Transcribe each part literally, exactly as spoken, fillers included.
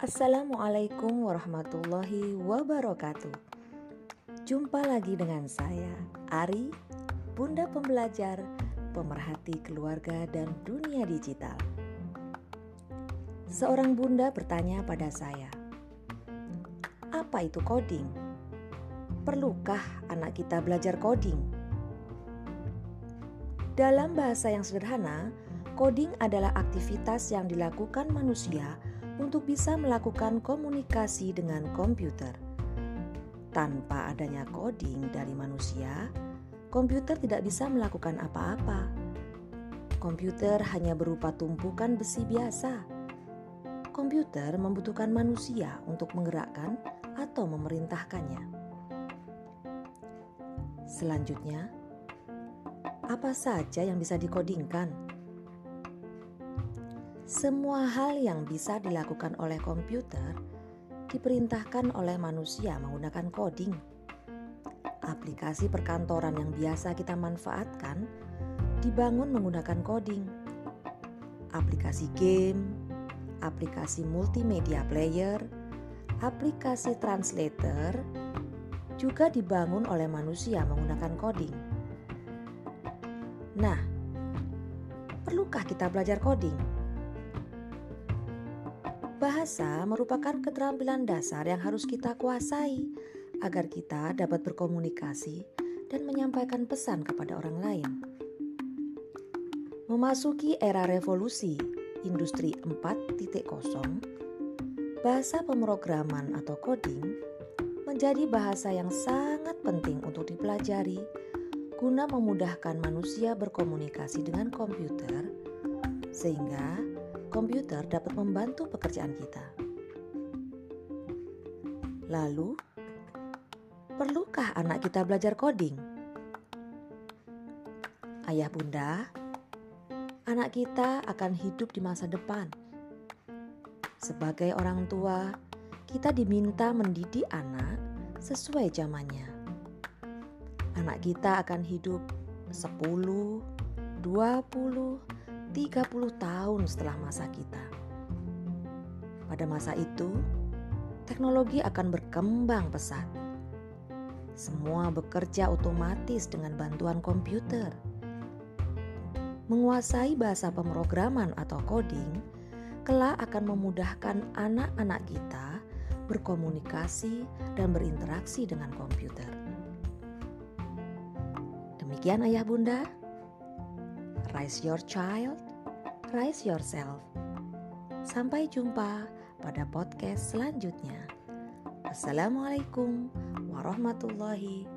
Assalamualaikum warahmatullahi wabarakatuh. Jumpa lagi dengan saya, Ari, Bunda Pembelajar, Pemerhati Keluarga dan Dunia Digital. Seorang bunda bertanya pada saya, "Apa itu coding? Perlukah anak kita belajar coding?" Dalam bahasa yang sederhana, coding adalah aktivitas yang dilakukan manusia untuk bisa melakukan komunikasi dengan komputer. Tanpa adanya coding dari manusia, komputer tidak bisa melakukan apa-apa. Komputer hanya berupa tumpukan besi biasa. Komputer membutuhkan manusia untuk menggerakkan atau memerintahkannya. Selanjutnya, apa saja yang bisa dikodingkan? Semua hal yang bisa dilakukan oleh komputer diperintahkan oleh manusia menggunakan coding. Aplikasi perkantoran yang biasa kita manfaatkan dibangun menggunakan coding. Aplikasi game, aplikasi multimedia player, aplikasi translator juga dibangun oleh manusia menggunakan coding. Nah, perlukah kita belajar coding? Bahasa merupakan keterampilan dasar yang harus kita kuasai agar kita dapat berkomunikasi dan menyampaikan pesan kepada orang lain. Memasuki era revolusi industri empat titik nol, bahasa pemrograman atau coding menjadi bahasa yang sangat penting untuk dipelajari guna memudahkan manusia berkomunikasi dengan komputer sehingga komputer dapat membantu pekerjaan kita. Lalu, perlukah anak kita belajar coding? Ayah bunda, anak kita akan hidup di masa depan. Sebagai orang tua, kita diminta mendidik anak sesuai zamannya. Anak kita akan hidup sepuluh, dua puluh, tiga puluh tahun setelah masa kita. Pada masa itu, teknologi akan berkembang pesat. Semua bekerja otomatis dengan bantuan komputer. Menguasai bahasa pemrograman atau coding, kelak akan memudahkan anak-anak kita berkomunikasi dan berinteraksi dengan komputer. Demikian ayah bunda. Raise your child, raise yourself. Sampai jumpa pada podcast selanjutnya. Assalamualaikum warahmatullahi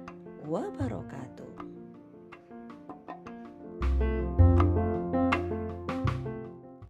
wabarakatuh.